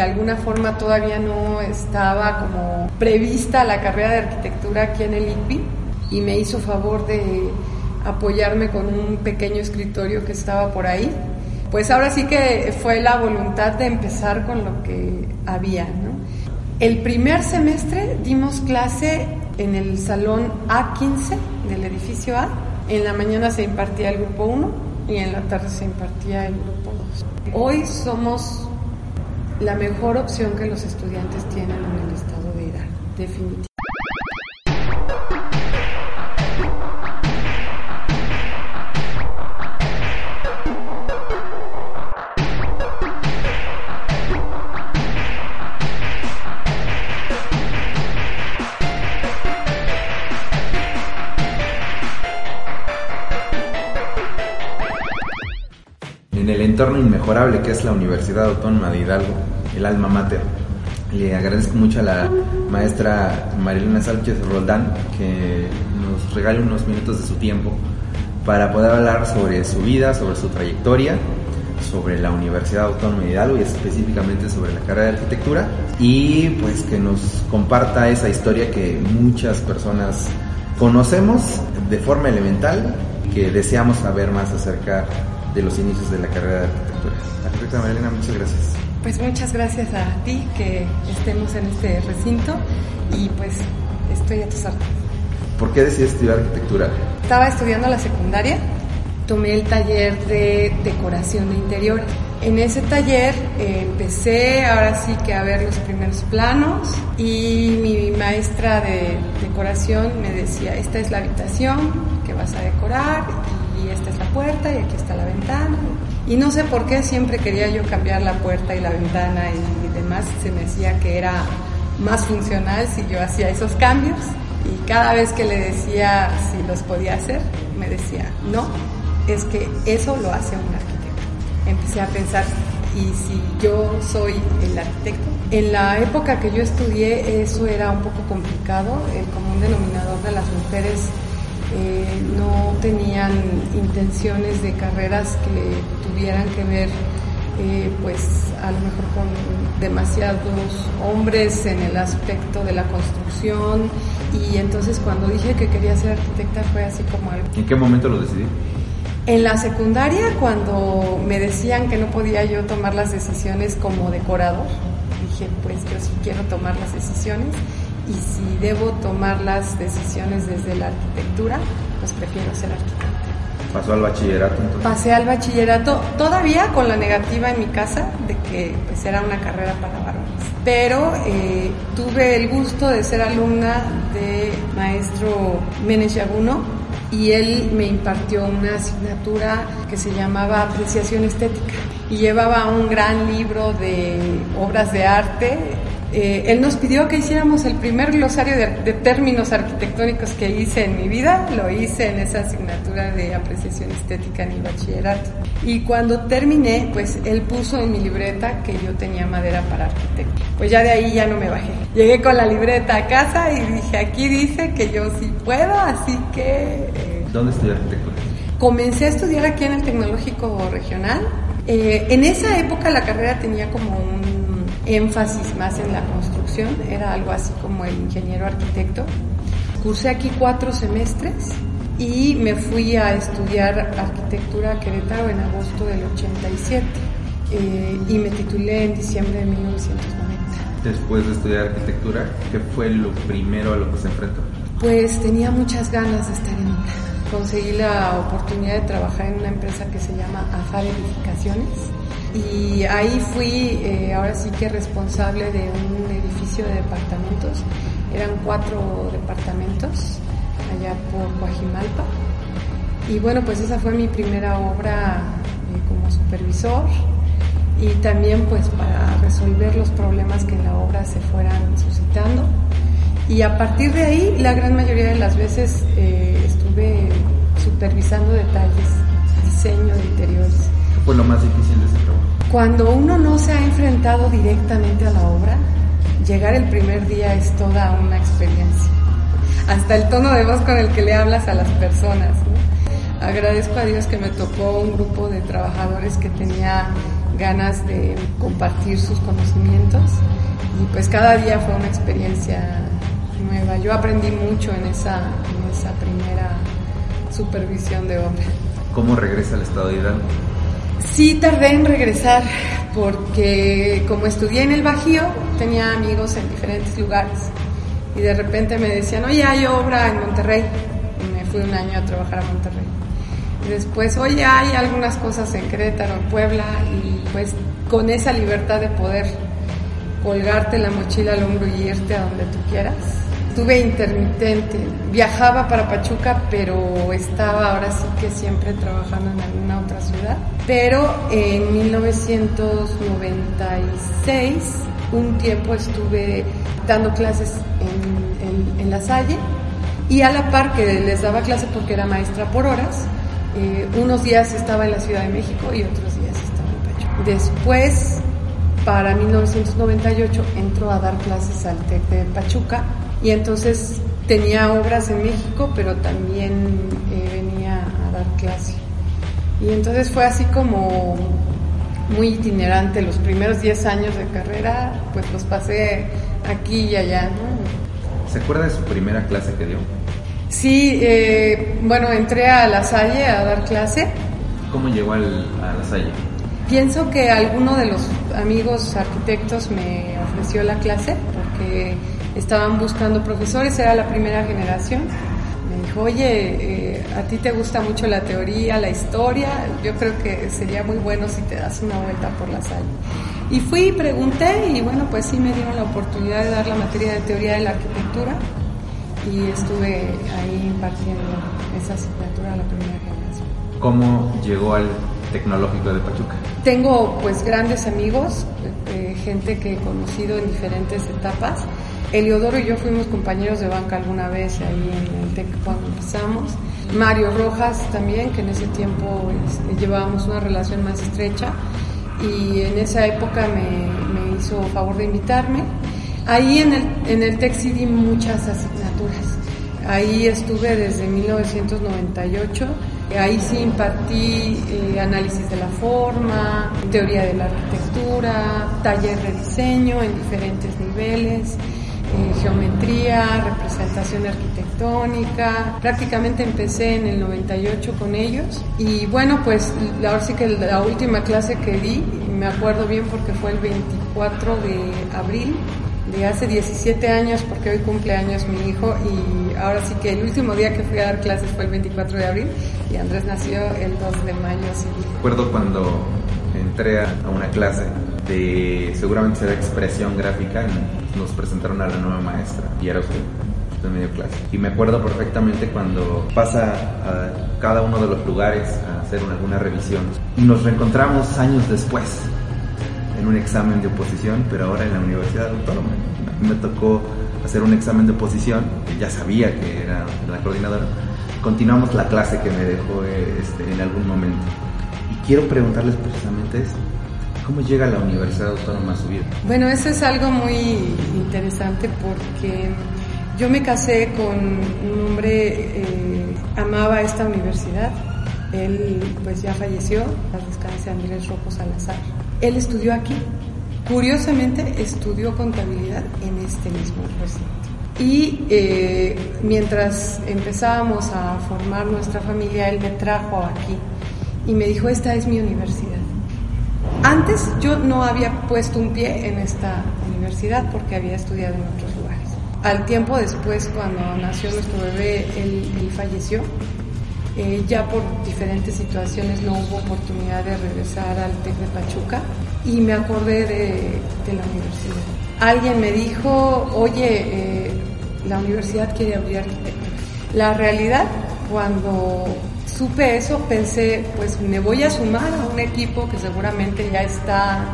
de alguna forma todavía no estaba como prevista la carrera de arquitectura aquí en el ICBI, y me hizo favor de apoyarme con un pequeño escritorio que estaba por ahí. Pues ahora sí que fue la voluntad de empezar con lo que había, ¿no? El primer semestre dimos clase en el salón A15 del edificio A. En la mañana se impartía el grupo 1 y en la tarde se impartía el grupo 2. Hoy somos la mejor opción que los estudiantes tienen en el estado de Hidalgo, definitivamente. El entorno inmejorable que es la Universidad Autónoma de Hidalgo, el alma mater. Le agradezco mucho a la maestra Marilena Sánchez Roldán que nos regale unos minutos de su tiempo para poder hablar sobre su vida, sobre su trayectoria, sobre la Universidad Autónoma de Hidalgo y específicamente sobre la carrera de arquitectura, y pues que nos comparta esa historia que muchas personas conocemos de forma elemental, que deseamos saber más acerca de los inicios de la carrera de arquitectura. Arquitecta Marilena, muchas gracias. Pues muchas gracias a ti que estemos en este recinto, y pues estoy a tus órdenes. ¿Por qué decidiste estudiar arquitectura? Estaba estudiando la secundaria, tomé el taller de decoración de interiores. En ese taller empecé ahora sí que a ver los primeros planos, y mi maestra de decoración me decía: esta es la habitación que vas a decorar, y esta es la puerta, y aquí está la ventana. Y no sé por qué siempre quería yo cambiar la puerta y la ventana y demás. Se me decía que era más funcional si yo hacía esos cambios, y cada vez que le decía si los podía hacer, me decía: no, es que eso lo hace un arquitecto. Empecé a pensar, y si yo soy el arquitecto. En la época que yo estudié eso era un poco complicado. El común denominador de las mujeres no tenían intenciones de carreras que tuvieran que ver pues a lo mejor con demasiados hombres en el aspecto de la construcción, y entonces cuando dije que quería ser arquitecta fue así como algo. ¿En qué momento lo decidí? En la secundaria, cuando me decían que no podía yo tomar las decisiones como decorador, dije: pues yo sí quiero tomar las decisiones. Y si debo tomar las decisiones desde la arquitectura, pues prefiero ser arquitecta. ¿Pasó al bachillerato entonces? Pasé al bachillerato, todavía con la negativa en mi casa de que pues era una carrera para varones. Pero tuve el gusto de ser alumna de Maestro Menes Yaguno, y él me impartió una asignatura que se llamaba Apreciación Estética, y llevaba un gran libro de obras de arte. Él nos pidió que hiciéramos el primer glosario de términos arquitectónicos que hice en mi vida. Lo hice en esa asignatura de apreciación estética en el bachillerato. Y cuando terminé, pues él puso en mi libreta que yo tenía madera para arquitecto. Pues ya de ahí ya no me bajé. Llegué con la libreta a casa y dije: aquí dice que yo sí puedo, así que... ¿Dónde estudié arquitectura? Comencé a estudiar aquí en el Tecnológico Regional. En esa época la carrera tenía como un énfasis más en la construcción, era algo así como el ingeniero arquitecto. Cursé aquí 4 semestres y me fui a estudiar arquitectura a Querétaro en agosto del 87 y me titulé en diciembre de 1990. Después de estudiar arquitectura, ¿qué fue lo primero a lo que se enfrentó? Pues tenía muchas ganas de estar en obra. Conseguí la oportunidad de trabajar en una empresa que se llama Afar Edificaciones. Y ahí fui ahora sí que responsable de un edificio de departamentos. Eran 4 departamentos allá por Coajimalpa. Y bueno, pues esa fue mi primera obra como supervisor, y también pues para resolver los problemas que en la obra se fueran suscitando. Y a partir de ahí, la gran mayoría de las veces estuve supervisando detalles, diseño de interiores. ¿Qué fue lo más difícil de ese trabajo? Cuando uno no se ha enfrentado directamente a la obra, llegar el primer día es toda una experiencia. Hasta el tono de voz con el que le hablas a las personas, ¿no? Agradezco a Dios que me tocó un grupo de trabajadores que tenía ganas de compartir sus conocimientos, y pues cada día fue una experiencia nueva. Yo aprendí mucho en esa primera supervisión de obra. ¿Cómo regresa al estado de Hidalgo? Sí, tardé en regresar porque como estudié en el Bajío, tenía amigos en diferentes lugares y de repente me decían, oye, hay obra en Monterrey, y me fui un año a trabajar a Monterrey. Y después, oye, hay algunas cosas en Querétaro, en Puebla, y pues con esa libertad de poder colgarte la mochila al hombro y irte a donde tú quieras. Estuve intermitente, viajaba para Pachuca, pero estaba ahora sí que siempre trabajando en alguna otra ciudad. Pero en 1996, un tiempo estuve dando clases en La Salle, y a la par que les daba clases porque era maestra por horas, unos días estaba en la Ciudad de México y otros días estaba en Pachuca. Después, para 1998, entró a dar clases al TEC de Pachuca. Y entonces tenía obras en México, pero también venía a dar clase. Y entonces fue así como muy itinerante. Los primeros 10 años de carrera, pues los pasé aquí y allá, ¿no? ¿Se acuerda de su primera clase que dio? Sí, bueno, entré a La Salle a dar clase. ¿Cómo llegó a La Salle? Pienso que alguno de los amigos arquitectos me ofreció la clase porque estaban buscando profesores, era la primera generación. Me dijo, oye, a ti te gusta mucho la teoría, la historia, yo creo que sería muy bueno si te das una vuelta por La Salle. Y fui, pregunté, y bueno, pues sí me dieron la oportunidad de dar la materia de teoría de la arquitectura, y estuve ahí impartiendo esa asignatura a la primera generación. ¿Cómo llegó al Tecnológico de Pachuca? Tengo pues grandes amigos, gente que he conocido en diferentes etapas. Eliodoro y yo fuimos compañeros de banca alguna vez ahí en el TEC cuando empezamos. Mario Rojas también, que en ese tiempo llevábamos una relación más estrecha, y en esa época me hizo favor de invitarme. Ahí en el TEC sí di muchas asignaturas. Ahí estuve desde 1998. Ahí sí impartí análisis de la forma, teoría de la arquitectura, taller de diseño en diferentes niveles, geometría, representación arquitectónica. Prácticamente empecé en el 98 con ellos, y bueno, pues ahora sí que la última clase que di, me acuerdo bien porque fue el 24 de abril de hace 17 años, porque hoy cumple años mi hijo, y ahora sí que el último día que fui a dar clases fue el 24 de abril, y Andrés nació el 2 de mayo. Sí. Recuerdo cuando entré a una clase de, seguramente será expresión gráfica, nos presentaron a la nueva maestra, y era usted me dio clase. Y me acuerdo perfectamente cuando pasa a cada uno de los lugares a hacer alguna revisión, y nos reencontramos años después en un examen de oposición, pero ahora en la Universidad Autónoma. Me tocó hacer un examen de oposición, ya sabía que era la coordinadora. Continuamos la clase que me dejó en algún momento. Y quiero preguntarles precisamente eso, ¿cómo llega la Universidad Autónoma a su vida? Bueno, eso es algo muy interesante porque yo me casé con un hombre, amaba esta universidad. Él pues ya falleció, paz descanse, Andrés Rojo Salazar. Él estudió aquí, curiosamente estudió contabilidad en este mismo recinto. Y mientras empezábamos a formar nuestra familia, él me trajo aquí y me dijo, esta es mi universidad. Antes yo no había puesto un pie en esta universidad porque había estudiado en otros lugares. Al tiempo después, cuando nació nuestro bebé, él falleció. Ya por diferentes situaciones no hubo oportunidad de regresar al TEC de Pachuca, y me acordé de la universidad. Alguien me dijo, oye, la universidad quiere abrir arquitectura. La realidad, cuando supe eso, pensé, pues me voy a sumar a un equipo que seguramente ya está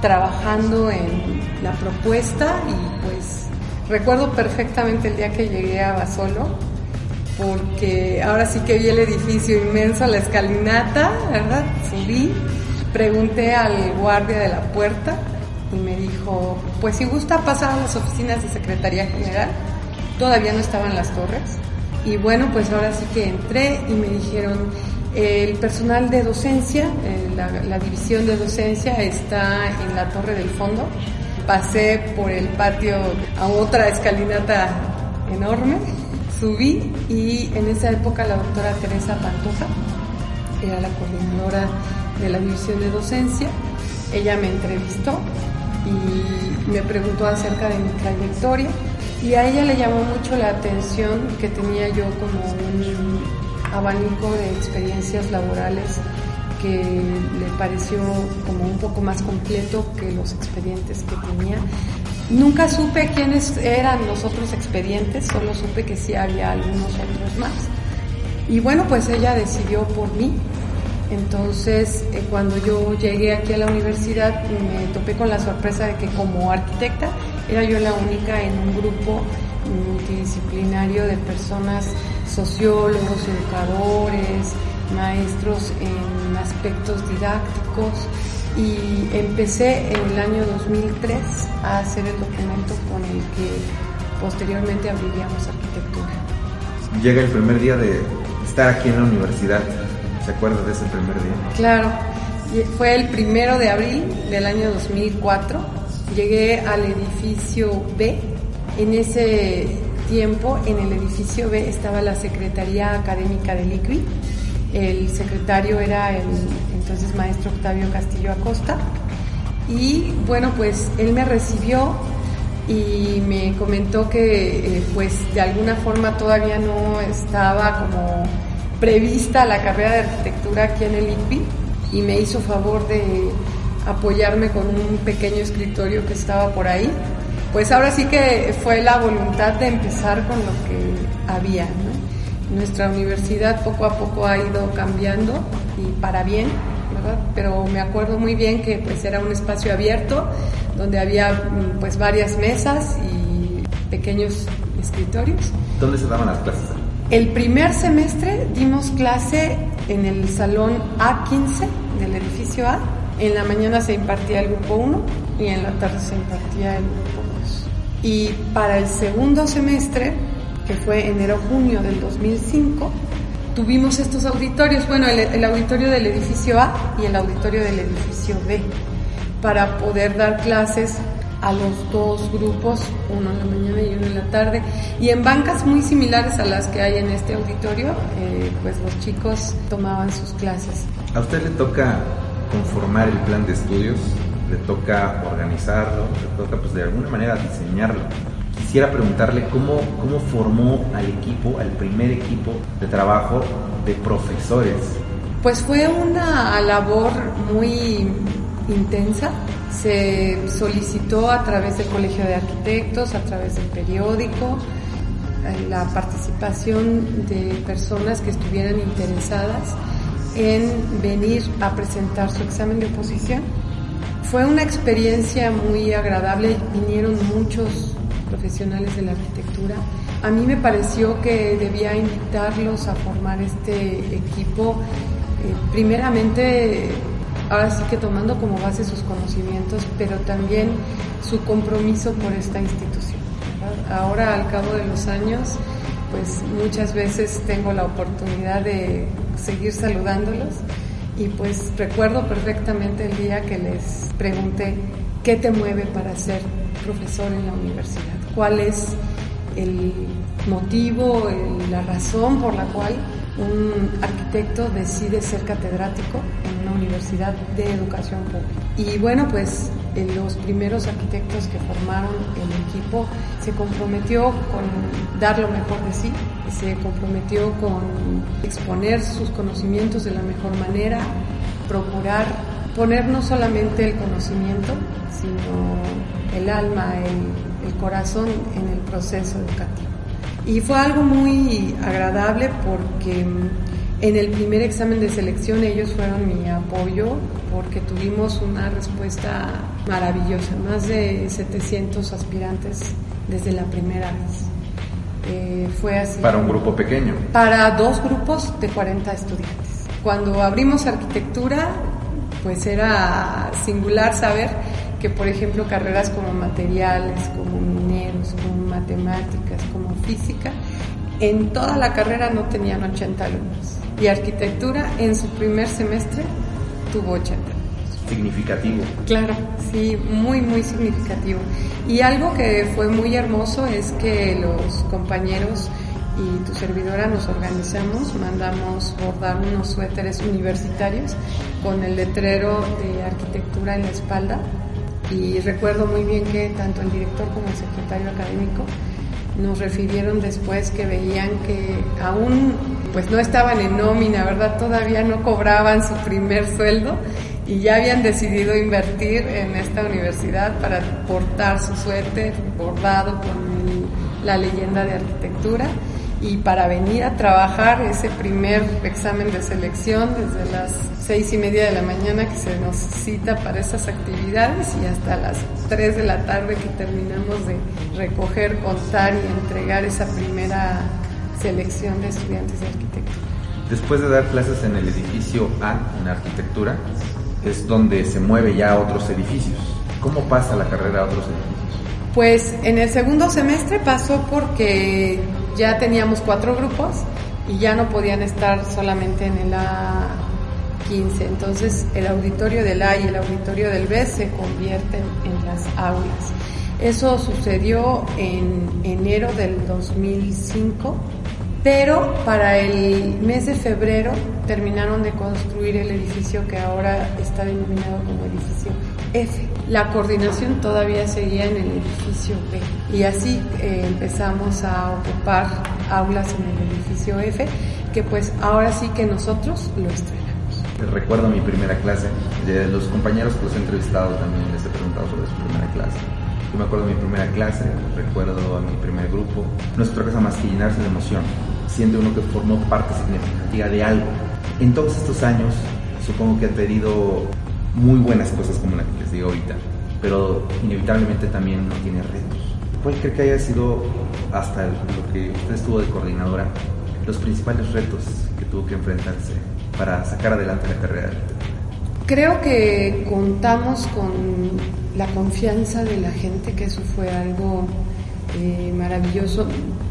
trabajando en la propuesta, y pues recuerdo perfectamente el día que llegué a Basolo, porque ahora sí que vi el edificio inmenso, la escalinata, ¿verdad? Subí, pregunté al guardia de la puerta y me dijo, pues si gusta pasar a las oficinas de Secretaría General, todavía no estaban las torres. Y bueno, pues ahora sí que entré y me dijeron, El personal de docencia, la división de docencia está en la torre del fondo. Pasé por el patio a otra escalinata enorme, subí y en esa época la doctora Teresa Pantoja, que era la coordinadora de la división de docencia, ella me entrevistó y me preguntó acerca de mi trayectoria y a ella le llamó mucho la atención que tenía yo como un abanico de experiencias laborales que le pareció como un poco más completo que los expedientes que tenía. Nunca supe quiénes eran los otros expedientes, solo supe que sí había algunos otros más. Y bueno, pues ella decidió por mí. Entonces, cuando yo llegué aquí a la universidad, me topé con la sorpresa de que como arquitecta era yo la única en un grupo multidisciplinario de personas, sociólogos, educadores, maestros en aspectos didácticos, y empecé en el año 2003 a hacer el documento con el que posteriormente abriríamos arquitectura. Llega el primer día de estar aquí en la universidad, ¿se acuerda de ese primer día? Claro, fue el 1 de abril del año 2004, llegué al edificio B. En ese tiempo, en el edificio B estaba la Secretaría Académica del ICBI. El secretario era el entonces maestro Octavio Castillo Acosta. Y bueno, pues él me recibió y me comentó que pues de alguna forma todavía no estaba como prevista la carrera de arquitectura aquí en el ICBI y me hizo favor de apoyarme con un pequeño escritorio que estaba por ahí. Pues ahora sí que fue la voluntad de empezar con lo que había, ¿no? Nuestra universidad poco a poco ha ido cambiando y para bien, ¿verdad? Pero me acuerdo muy bien que pues era un espacio abierto donde había pues varias mesas y pequeños escritorios. ¿Dónde se daban las clases? El primer semestre dimos clase en el salón A15 del edificio A. En la mañana se impartía el grupo 1 y en la tarde se impartía el grupo 2. Y para el segundo semestre, que fue enero-junio del 2005, tuvimos estos auditorios, bueno, el auditorio del edificio A y el auditorio del edificio B, para poder dar clases a los dos grupos, uno en la mañana y uno en la tarde, y en bancas muy similares a las que hay en este auditorio, pues los chicos tomaban sus clases. ¿A usted le toca conformar el plan de estudios? Le toca organizarlo, le toca pues de alguna manera diseñarlo. Quisiera preguntarle cómo formó al equipo, al primer equipo de trabajo de profesores. Pues fue una labor muy intensa. Se solicitó a través del Colegio de Arquitectos, a través del periódico, la participación de personas que estuvieran interesadas en venir a presentar su examen de oposición. Fue una experiencia muy agradable, vinieron muchos profesionales de la arquitectura. A mí me pareció que debía invitarlos a formar este equipo, primeramente, ahora sí que tomando como base sus conocimientos, pero también su compromiso por esta institución, ¿verdad? Ahora, al cabo de los años, pues muchas veces tengo la oportunidad de seguir saludándolos. Y pues recuerdo perfectamente el día que les pregunté qué te mueve para ser profesor en la universidad, cuál es el motivo, la razón por la cual un arquitecto decide ser catedrático en una universidad de educación pública. Y bueno, pues los primeros arquitectos que formaron el equipo se comprometió con dar lo mejor de sí, se comprometió con exponer sus conocimientos de la mejor manera, procurar poner no solamente el conocimiento, sino el alma, el corazón en el proceso educativo. Y fue algo muy agradable porque en el primer examen de selección ellos fueron mi apoyo porque tuvimos una respuesta maravillosa, más de 700 aspirantes desde la primera vez. Fue así. ¿Para un grupo pequeño? Para 2 grupos de 40 estudiantes. Cuando abrimos arquitectura, pues era singular saber que, por ejemplo, carreras como materiales, como mineros, como matemáticas, como física, en toda la carrera no tenían 80 alumnos. y arquitectura en su primer semestre tuvo 80. Significativo. Claro, sí, muy, muy significativo. Y algo que fue muy hermoso es que los compañeros y tu servidora nos organizamos, mandamos bordar unos suéteres universitarios con el letrero de arquitectura en la espalda, y recuerdo muy bien que tanto el director como el secretario académico nos refirieron después que veían que aún pues no estaban en nómina, ¿verdad? Todavía no cobraban su primer sueldo y ya habían decidido invertir en esta universidad para portar su suéter bordado con la leyenda de arquitectura y para venir a trabajar ese primer examen de selección desde las 6:30 de la mañana que se nos cita para esas actividades y hasta las 3 de la tarde que terminamos de recoger, contar y entregar esa primera selección de estudiantes de arquitectura. Después de dar clases en el edificio A, en arquitectura, es donde se mueve ya a otros edificios. ¿Cómo pasa la carrera a otros edificios? Pues en el segundo semestre pasó porque ya teníamos 4 grupos y ya no podían estar solamente en el A15, entonces el auditorio del A y el auditorio del B se convierten en las aulas. Eso sucedió en enero del 2005, pero para el mes de febrero terminaron de construir el edificio que ahora está denominado como edificio F. La coordinación todavía seguía en el edificio B y así empezamos a ocupar aulas en el edificio F, que pues ahora sí que nosotros lo estrenamos. Recuerdo mi primera clase, de los compañeros que los he entrevistado también les he preguntado sobre su primera clase. Yo me acuerdo de mi primera clase, recuerdo a mi primer grupo. No es otra cosa más que llenarse de emoción, siendo uno que formó parte significativa de algo. En todos estos años, supongo que han tenido muy buenas cosas como la que les digo ahorita, pero inevitablemente también uno tiene retos. ¿Cuál cree que haya sido, hasta lo que usted estuvo de coordinadora, los principales retos que tuvo que enfrentarse para sacar adelante la carrera? Creo que contamos con la confianza de la gente, que eso fue algo maravilloso.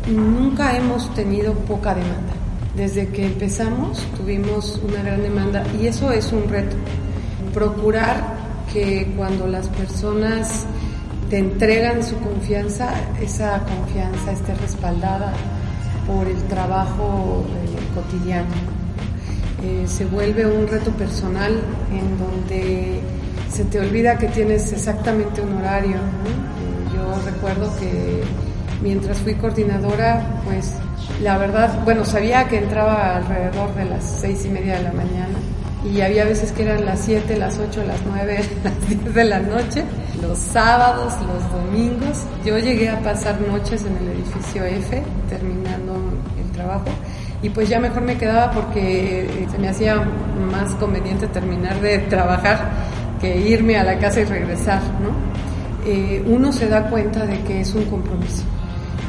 Nunca hemos tenido poca demanda. Desde que empezamos tuvimos una gran demanda y eso es un reto. Procurar que cuando las personas te entregan su confianza, esa confianza esté respaldada por el trabajo cotidiano. Se vuelve un reto personal en donde se te olvida que tienes exactamente un horario, ¿no? Yo recuerdo que mientras fui coordinadora, pues la verdad, bueno, sabía que entraba alrededor de las 6:30 de la mañana y había veces que eran las 7, las 8, las 9, las 10 de la noche, los sábados, los domingos. Yo llegué a pasar noches en el edificio F, terminando el trabajo. Y pues ya mejor me quedaba porque se me hacía más conveniente terminar de trabajar que irme a la casa y regresar, ¿no? Uno se da cuenta de que es un compromiso,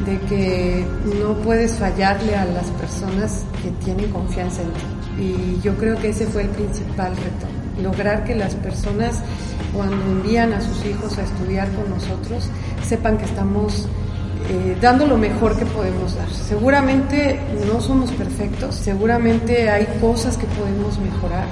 de que no puedes fallarle a las personas que tienen confianza en ti. Y yo creo que ese fue el principal reto, lograr que las personas cuando envían a sus hijos a estudiar con nosotros sepan que estamos dando lo mejor que podemos dar. Seguramente no somos perfectos, seguramente hay cosas que podemos mejorar,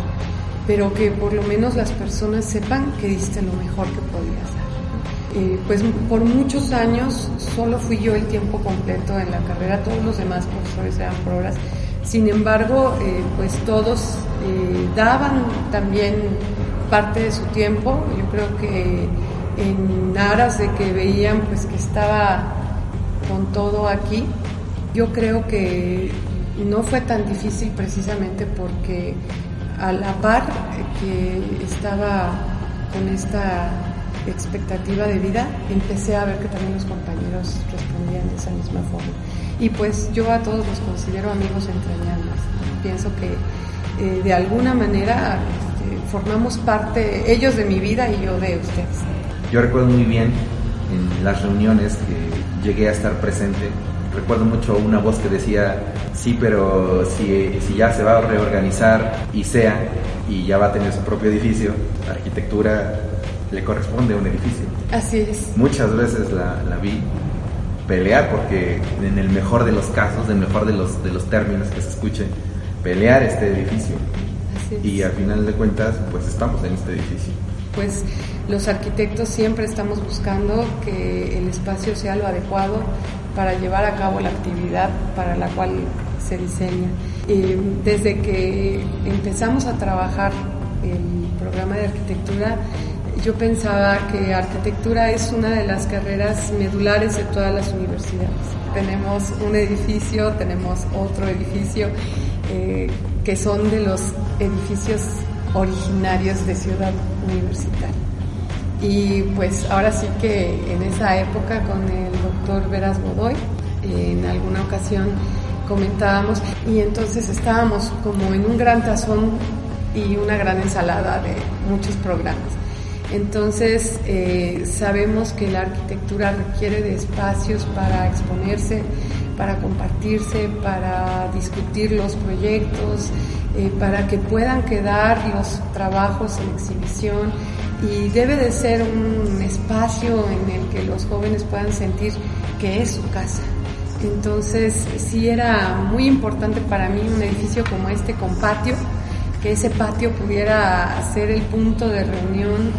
pero que por lo menos las personas sepan que diste lo mejor que podías dar. Pues por muchos años solo fui yo el tiempo completo en la carrera, todos los demás profesores eran por horas. Sin embargo, pues todos daban también parte de su tiempo. Yo creo que en aras de que veían pues que estaba con todo aquí, yo creo que no fue tan difícil precisamente porque a la par que estaba con esta expectativa de vida, empecé a ver que también los compañeros respondían de esa misma forma. Y pues yo a todos los considero amigos entrañables. Pienso que de alguna manera formamos parte, ellos de mi vida y yo de ustedes. Yo recuerdo muy bien en las reuniones que llegué a estar presente, recuerdo mucho una voz que decía, sí, pero si ya se va a reorganizar ICEA y ya va a tener su propio edificio, la arquitectura le corresponde a un edificio. Así es. Muchas veces la vi pelear porque en el mejor de los casos, en el mejor de los términos que se escuchen, pelear este edificio. Así es. Y al final de cuentas, pues estamos en este edificio. Pues los arquitectos siempre estamos buscando que el espacio sea lo adecuado para llevar a cabo la actividad para la cual se diseña. Desde que empezamos a trabajar el programa de arquitectura, yo pensaba que arquitectura es una de las carreras medulares de todas las universidades. Tenemos un edificio, tenemos otro edificio, que son de los edificios originarios de Ciudad Universitaria. Y pues ahora sí que en esa época con el doctor Veras Godoy, en alguna ocasión comentábamos, y entonces estábamos como en un gran tazón y una gran ensalada de muchos programas. Entonces sabemos que la arquitectura requiere de espacios para exponerse, para compartirse, para discutir los proyectos, para que puedan quedar los trabajos en exhibición, y debe de ser un espacio en el que los jóvenes puedan sentir que es su casa. Entonces sí era muy importante para mí un edificio como este con patio, que ese patio pudiera ser el punto de reunión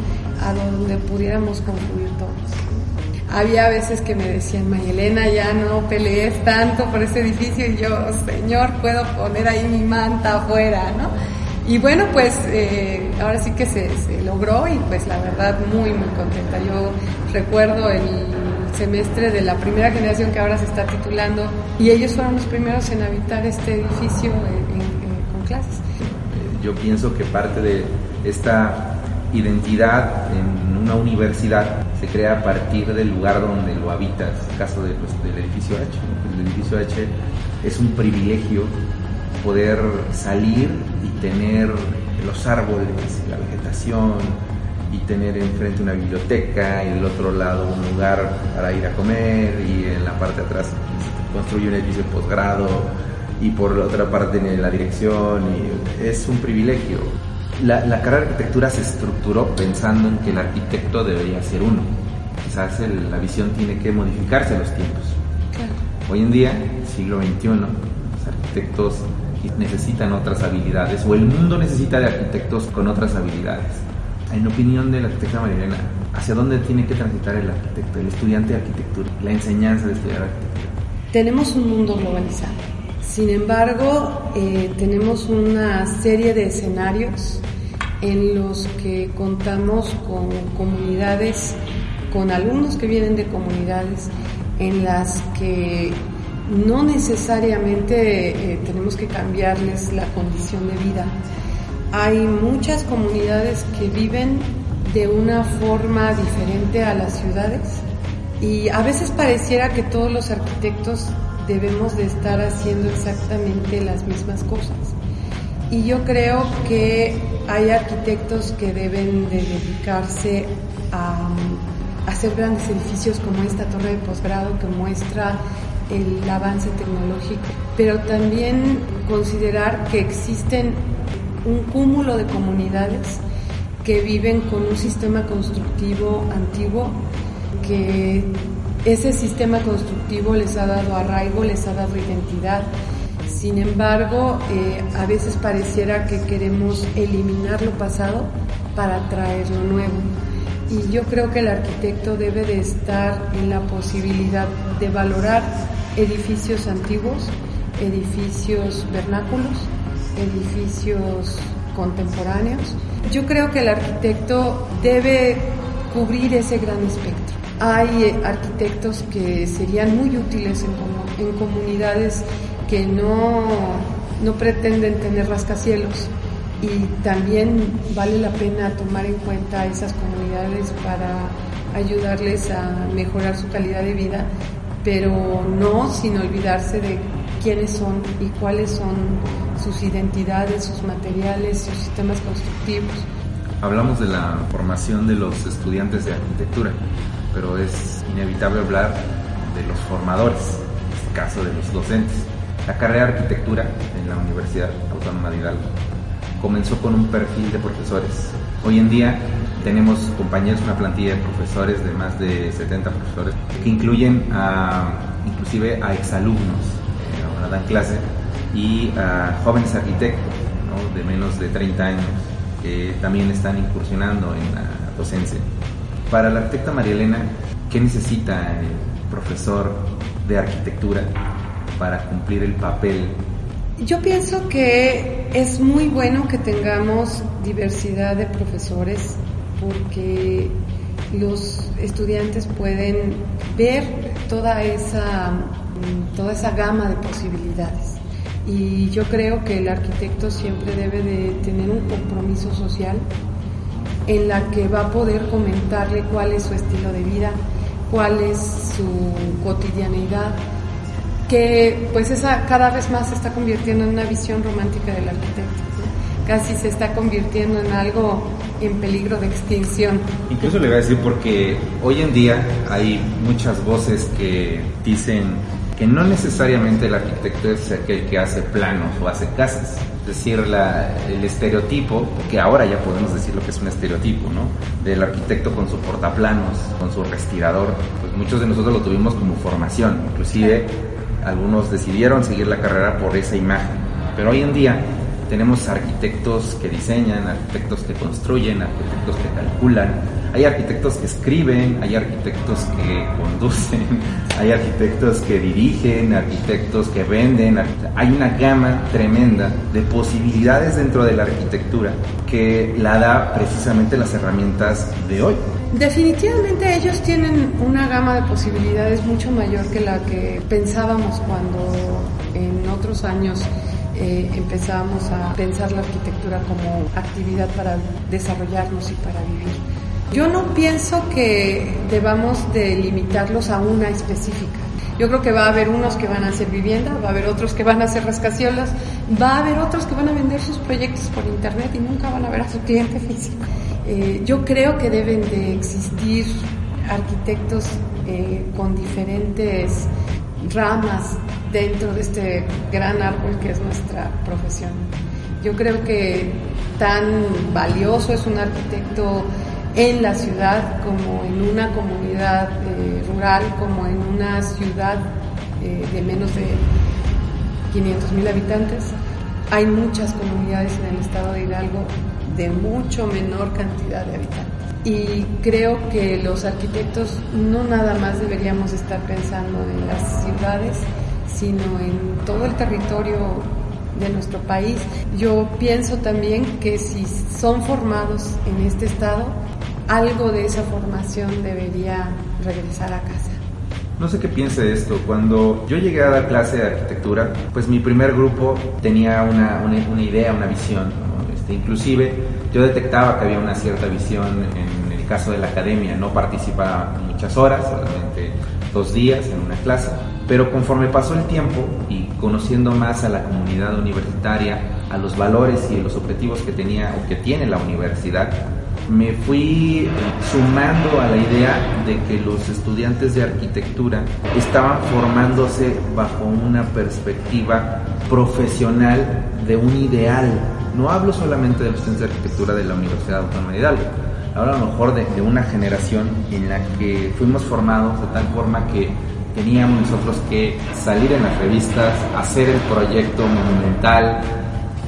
a donde pudiéramos concluir todos. Había veces que me decían, Marilena, ya no pelees tanto por ese edificio, y yo, señor, puedo poner ahí mi manta afuera, ¿no? Y bueno, pues ahora sí que se logró, y pues la verdad muy, muy contenta. Yo recuerdo el semestre de la primera generación que ahora se está titulando, y ellos fueron los primeros en habitar este edificio con clases. Yo pienso que parte de esta identidad en una universidad se crea a partir del lugar donde lo habitas. En el caso del edificio H, el edificio H es un privilegio poder salir y tener los árboles, la vegetación, y tener enfrente una biblioteca, y del otro lado un lugar para ir a comer, y en la parte de atrás construye un edificio de posgrado, y por la otra parte en la dirección, y es un privilegio. La carrera de arquitectura se estructuró pensando en que el arquitecto debería ser uno. Quizás la visión tiene que modificarse a los tiempos. Claro. Hoy en día, siglo XXI, los arquitectos necesitan otras habilidades, o el mundo necesita de arquitectos con otras habilidades. En opinión de la arquitecta Marilena, ¿hacia dónde tiene que transitar el arquitecto, el estudiante de arquitectura, la enseñanza de estudiar arquitectura? Tenemos un mundo globalizado. Sin embargo, tenemos una serie de escenarios en los que contamos con comunidades, con alumnos que vienen de comunidades en las que no necesariamente tenemos que cambiarles la condición de vida. Hay muchas comunidades que viven de una forma diferente a las ciudades, y a veces pareciera que todos los arquitectos debemos de estar haciendo exactamente las mismas cosas. Y yo creo que hay arquitectos que deben de dedicarse a hacer grandes edificios como esta torre de posgrado que muestra el avance tecnológico, pero también considerar que existen un cúmulo de comunidades que viven con un sistema constructivo antiguo, que ese sistema constructivo les ha dado arraigo, les ha dado identidad. Sin embargo, a veces pareciera que queremos eliminar lo pasado para traer lo nuevo. Y yo creo que el arquitecto debe de estar en la posibilidad de valorar edificios antiguos, edificios vernáculos, edificios contemporáneos. Yo creo que el arquitecto debe cubrir ese gran espectro. Hay arquitectos que serían muy útiles en comunidades que no pretenden tener rascacielos, y también vale la pena tomar en cuenta esas comunidades para ayudarles a mejorar su calidad de vida, pero no sin olvidarse de quiénes son y cuáles son sus identidades, sus materiales, sus sistemas constructivos. Hablamos de la formación de los estudiantes de arquitectura, pero es inevitable hablar de los formadores, en este caso de los docentes. La carrera de arquitectura en la Universidad Autónoma de Hidalgo comenzó con un perfil de profesores. Hoy en día tenemos compañeros, una plantilla de profesores, de más de 70 profesores, que incluyen inclusive a exalumnos. Ahora dan clase y a jóvenes arquitectos, ¿no?, de menos de 30 años que también están incursionando en la docencia. Para la arquitecta Marilena, ¿qué necesita el profesor de arquitectura para cumplir el papel? Yo pienso que es muy bueno que tengamos diversidad de profesores, porque los estudiantes pueden ver toda esa gama de posibilidades. Y yo creo que el arquitecto siempre debe de tener un compromiso social en la que va a poder comentarle cuál es su estilo de vida, cuál es su cotidianidad, que pues esa cada vez más se está convirtiendo en una visión romántica del arquitecto, ¿no? Casi se está convirtiendo en algo en peligro de extinción. Incluso le voy a decir, porque hoy en día hay muchas voces que dicen que no necesariamente el arquitecto es aquel que hace planos o hace casas. Es decir, el estereotipo, que ahora ya podemos decir lo que es un estereotipo, ¿no?, del arquitecto con su portaplanos, con su respirador. Pues muchos de nosotros lo tuvimos como formación, inclusive algunos decidieron seguir la carrera por esa imagen. Pero hoy en día tenemos arquitectos que diseñan, arquitectos que construyen, arquitectos que calculan, hay arquitectos que escriben, hay arquitectos que conducen, hay arquitectos que dirigen, arquitectos que venden. Hay una gama tremenda de posibilidades dentro de la arquitectura que la da precisamente las herramientas de hoy. Definitivamente ellos tienen una gama de posibilidades mucho mayor que la que pensábamos cuando en otros años empezamos a pensar la arquitectura como actividad para desarrollarnos y para vivir. Yo no pienso que debamos de limitarlos a una específica. Yo creo que va a haber unos que van a hacer vivienda, va a haber otros que van a hacer rascacielos, va a haber otros que van a vender sus proyectos por internet y nunca van a ver a su cliente físico. Yo creo que deben de existir arquitectos con diferentes ramas dentro de este gran árbol que es nuestra profesión. Yo creo que tan valioso es un arquitecto en la ciudad como en una comunidad rural, como en una ciudad de menos de 500,000 habitantes. Hay muchas comunidades en el estado de Hidalgo de mucho menor cantidad de habitantes. Y creo que los arquitectos no nada más deberíamos estar pensando en las ciudades, sino en todo el territorio de nuestro país. Yo pienso también que si son formados en este estado, algo de esa formación debería regresar a casa. No sé qué piense de esto. Cuando yo llegué a dar clase de arquitectura, pues mi primer grupo tenía una idea, una visión, ¿no? Inclusive yo detectaba que había una cierta visión en el caso de la academia. No participaba muchas horas, solamente 2 días en una clase. Pero conforme pasó el tiempo y conociendo más a la comunidad universitaria, a los valores y los objetivos que tenía o que tiene la universidad, me fui sumando a la idea de que los estudiantes de arquitectura estaban formándose bajo una perspectiva profesional de un ideal. No hablo solamente de los estudiantes de arquitectura de la Universidad Autónoma de Hidalgo, hablo a lo mejor de una generación en la que fuimos formados de tal forma que teníamos nosotros que salir en las revistas, hacer el proyecto monumental,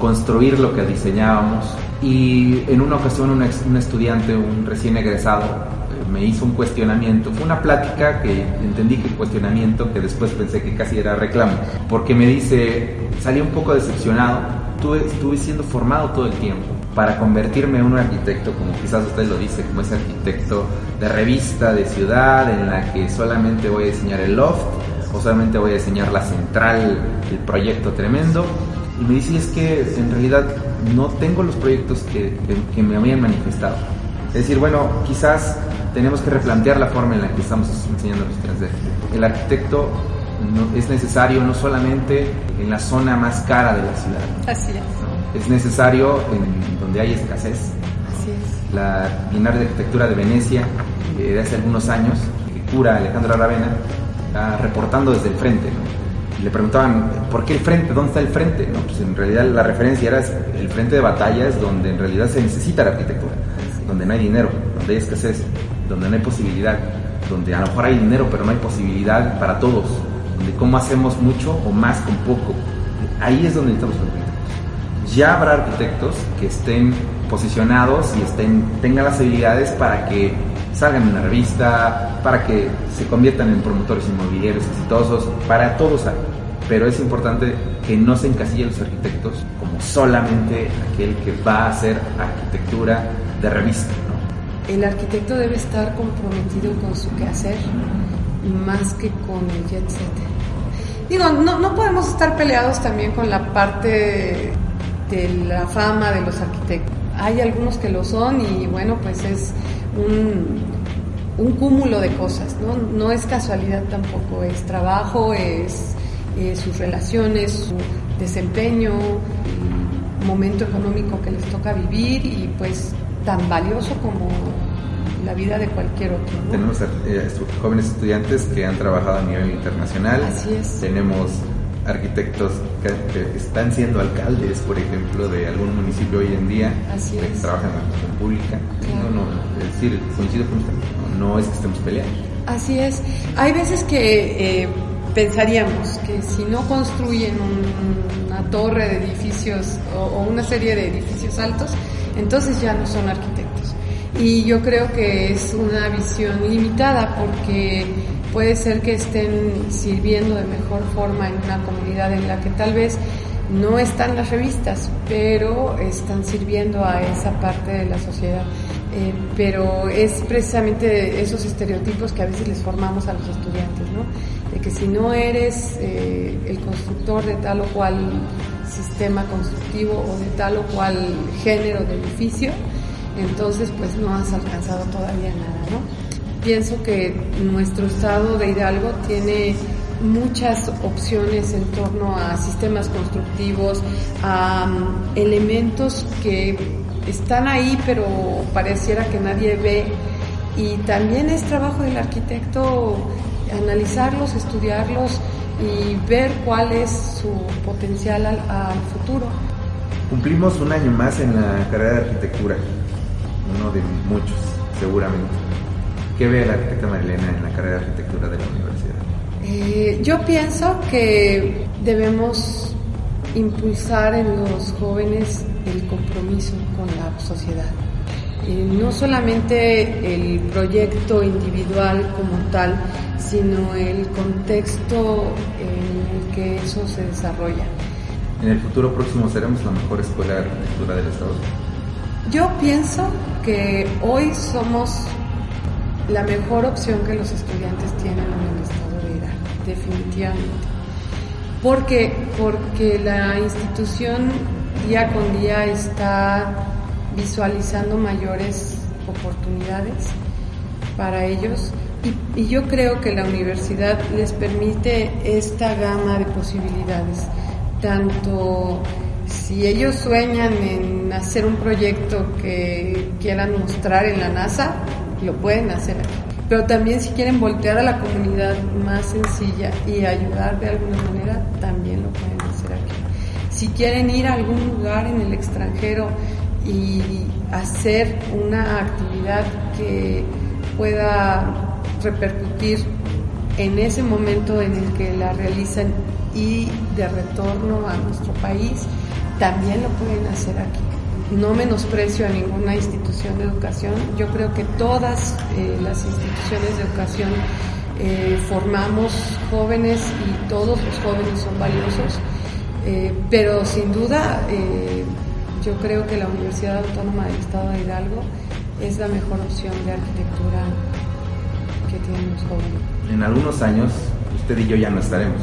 construir lo que diseñábamos. Y en una ocasión un estudiante, un recién egresado, me hizo un cuestionamiento. Fue una plática que entendí que el cuestionamiento, que después pensé que casi era reclamo, porque me dice, salí un poco decepcionado, estuve siendo formado todo el tiempo para convertirme en un arquitecto, como quizás usted lo dice, como ese arquitecto de revista, de ciudad, en la que solamente voy a diseñar el loft, o solamente voy a diseñar la central, el proyecto tremendo. Y me dice, es que en realidad no tengo los proyectos que me habían manifestado. Es decir, bueno, quizás tenemos que replantear la forma en la que estamos enseñando a los estudiantes. El arquitecto es necesario no solamente en la zona más cara de la ciudad. Así es. Es necesario en donde hay escasez. Así es. La Bienal de Arquitectura de Venecia, de hace algunos años, el cura Alejandro Aravena está reportando desde el frente, ¿no? Le preguntaban, ¿por qué el frente? ¿Dónde está el frente? No, pues en realidad la referencia era el frente de batalla, es donde en realidad se necesita la arquitectura, donde no hay dinero, donde hay escasez, donde no hay posibilidad, donde a lo mejor hay dinero pero no hay posibilidad para todos, donde cómo hacemos mucho o más con poco. Ahí es donde necesitamos arquitectos. Ya habrá arquitectos que estén posicionados y tengan las habilidades para que salgan en una revista, para que se conviertan en promotores inmobiliarios exitosos, para todos hay. Pero es importante que no se encasillen los arquitectos como solamente aquel que va a hacer arquitectura de revista, ¿no? El arquitecto debe estar comprometido con su quehacer más que con el jet set. Digo, no podemos estar peleados también con la parte de la fama de los arquitectos. Hay algunos que lo son y bueno, pues es un cúmulo de cosas, ¿no? No es casualidad tampoco, es trabajo, es sus relaciones, su desempeño, el momento económico que les toca vivir y pues tan valioso como la vida de cualquier otro, ¿no? Tenemos jóvenes estudiantes que han trabajado a nivel internacional. Así es. Tenemos arquitectos que están siendo alcaldes, por ejemplo, de algún municipio hoy en día. Así es. Que trabajan en la función pública. Claro. No, es decir, coincido con usted, no es que estemos peleando. Así es. Hay veces que pensaríamos que si no construyen una torre de edificios o una serie de edificios altos, entonces ya no son arquitectos. Y yo creo que es una visión limitada porque puede ser que estén sirviendo de mejor forma en una comunidad en la que tal vez no están las revistas, pero están sirviendo a esa parte de la sociedad. Pero es precisamente esos estereotipos que a veces les formamos a los estudiantes, ¿no? De que si no eres el constructor de tal o cual sistema constructivo o de tal o cual género de edificio, entonces pues no has alcanzado todavía nada, ¿no? Pienso que nuestro estado de Hidalgo tiene muchas opciones en torno a sistemas constructivos, a elementos que están ahí pero pareciera que nadie ve, y también es trabajo del arquitecto analizarlos, estudiarlos y ver cuál es su potencial al futuro. Cumplimos un año más en la carrera de arquitectura, uno de muchos seguramente. ¿Qué ve la arquitecta Marilena en la carrera de arquitectura de la universidad? Yo pienso que debemos impulsar en los jóvenes el compromiso con la sociedad. No solamente el proyecto individual como tal, sino el contexto en el que eso se desarrolla. ¿En el futuro próximo seremos la mejor escuela de arquitectura del estado? Yo pienso que hoy somos la mejor opción que los estudiantes tienen en el estado de Hidalgo, definitivamente. Porque la institución día con día está visualizando mayores oportunidades para ellos y yo creo que la universidad les permite esta gama de posibilidades, tanto si ellos sueñan en hacer un proyecto que quieran mostrar en la NASA, lo pueden hacer aquí, pero también si quieren voltear a la comunidad más sencilla y ayudar de alguna manera, también lo pueden hacer aquí. Si quieren ir a algún lugar en el extranjero y hacer una actividad que pueda repercutir en ese momento en el que la realizan y de retorno a nuestro país, también lo pueden hacer aquí. No menosprecio a ninguna institución de educación, yo creo que todas las instituciones de educación formamos jóvenes y todos los jóvenes son valiosos, pero sin duda yo creo que la Universidad Autónoma del Estado de Hidalgo es la mejor opción de arquitectura que tienen los jóvenes. En algunos años, usted y yo ya no estaremos.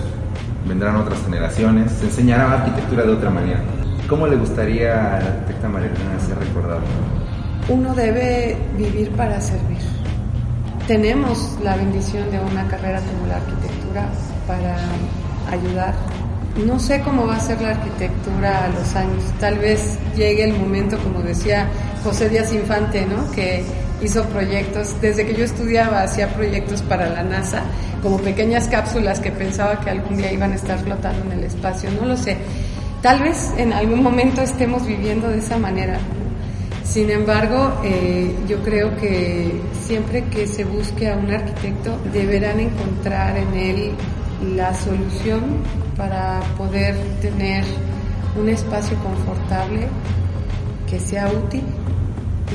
Vendrán otras generaciones, se enseñará arquitectura de otra manera. ¿Cómo le gustaría a la arquitecta Marilena ser recordada? Uno debe vivir para servir. Tenemos la bendición de una carrera como la arquitectura para ayudar. No sé cómo va a ser la arquitectura a los años. Tal vez llegue el momento, como decía José Díaz Infante, ¿no? Que hizo proyectos, desde que yo estudiaba hacía proyectos para la NASA, como pequeñas cápsulas que pensaba que algún día iban a estar flotando en el espacio, no lo sé. Tal vez en algún momento estemos viviendo de esa manera. Sin embargo, yo creo que siempre que se busque a un arquitecto, deberán encontrar en él la solución para poder tener un espacio confortable que sea útil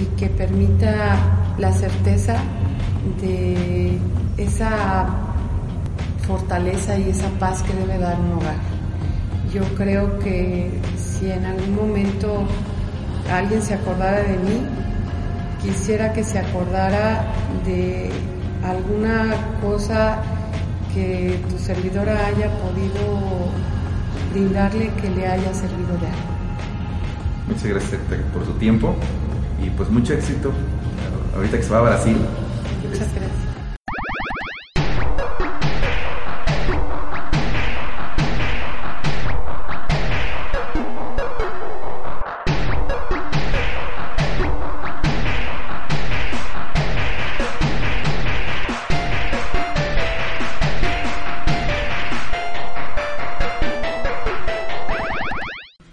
y que permita la certeza de esa fortaleza y esa paz que debe dar un hogar. Yo creo que si en algún momento alguien se acordara de mí, quisiera que se acordara de alguna cosa que tu servidora haya podido brindarle que le haya servido de algo. Muchas gracias por su tiempo y pues mucho éxito ahorita que se va a Brasil. Muchas gracias.